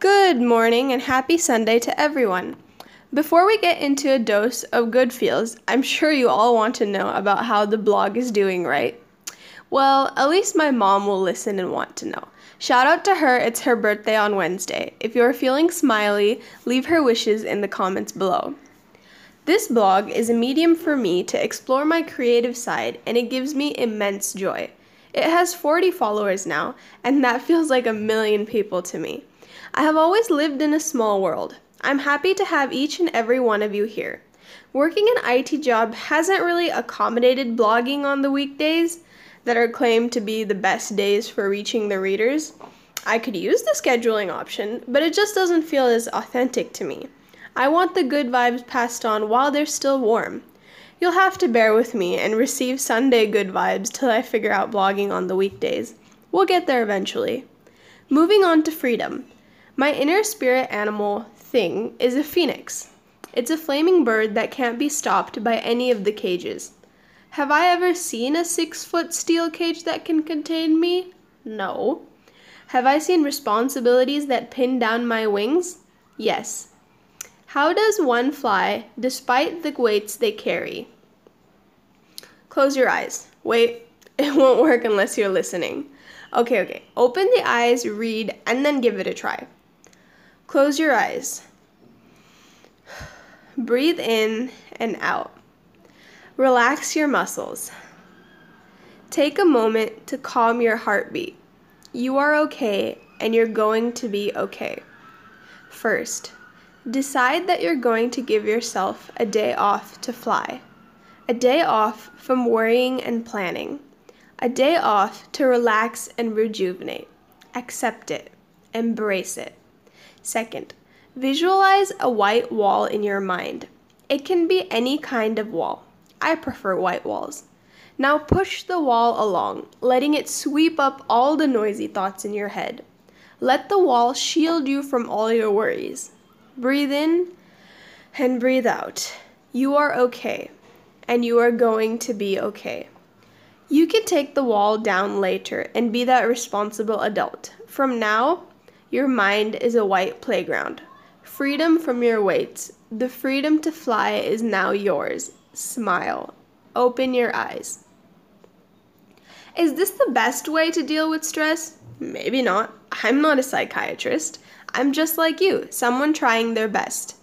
Good morning and happy Sunday to everyone. Before we get into a dose of good feels, I'm sure you all want to know about how the blog is doing, right? Well, at least my mom will listen and want to know. Shout out to her, it's her birthday on Wednesday. If you're feeling smiley, leave her wishes in the comments below. This blog is a medium for me to explore my creative side, and it gives me immense joy. It has 40 followers now, and that feels like a million people to me. I have always lived in a small world. I'm happy to have each and every one of you here. Working an IT job hasn't really accommodated blogging on the weekdays that are claimed to be the best days for reaching the readers. I could use the scheduling option, but it just doesn't feel as authentic to me. I want the good vibes passed on while they're still warm. You'll have to bear with me and receive Sunday good vibes till I figure out blogging on the weekdays. We'll get there eventually. Moving on to freedom. My inner spirit animal thing is a phoenix. It's a flaming bird that can't be stopped by any of the cages. Have I ever seen a 6-foot steel cage that can contain me? No. Have I seen responsibilities that pin down my wings? Yes. How does one fly despite the weights they carry? Close your eyes. Wait, it won't work unless you're listening. Okay. Open the eyes, read, and then give it a try. Close your eyes. Breathe in and out. Relax your muscles. Take a moment to calm your heartbeat. You are okay, and you're going to be okay. First, decide that you're going to give yourself a day off to fly. A day off from worrying and planning. A day off to relax and rejuvenate. Accept it. Embrace it. Second, visualize a white wall in your mind. It can be any kind of wall. I prefer white walls. Now push the wall along, letting it sweep up all the noisy thoughts in your head. Let the wall shield you from all your worries. Breathe in and breathe out. You are okay, and you are going to be okay. You can take the wall down later and be that responsible adult. From now, your mind is a white playground. Freedom from your weights. The freedom to fly is now yours. Smile. Open your eyes. Is this the best way to deal with stress? Maybe not. I'm not a psychiatrist. I'm just like you, someone trying their best.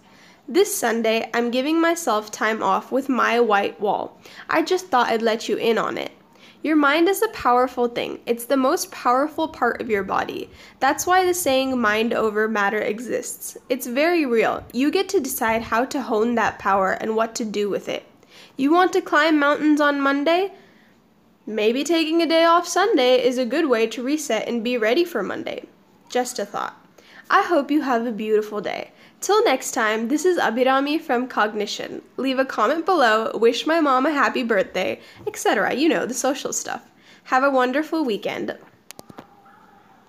This Sunday, I'm giving myself time off with my white wall. I just thought I'd let you in on it. Your mind is a powerful thing. It's the most powerful part of your body. That's why the saying mind over matter exists. It's very real. You get to decide how to hone that power and what to do with it. You want to climb mountains on Monday? Maybe taking a day off Sunday is a good way to reset and be ready for Monday. Just a thought. I hope you have a beautiful day. Till next time, this is Abhirami from Cognition. Leave a comment below, wish my mom a happy birthday, etc. You know, the social stuff. Have a wonderful weekend.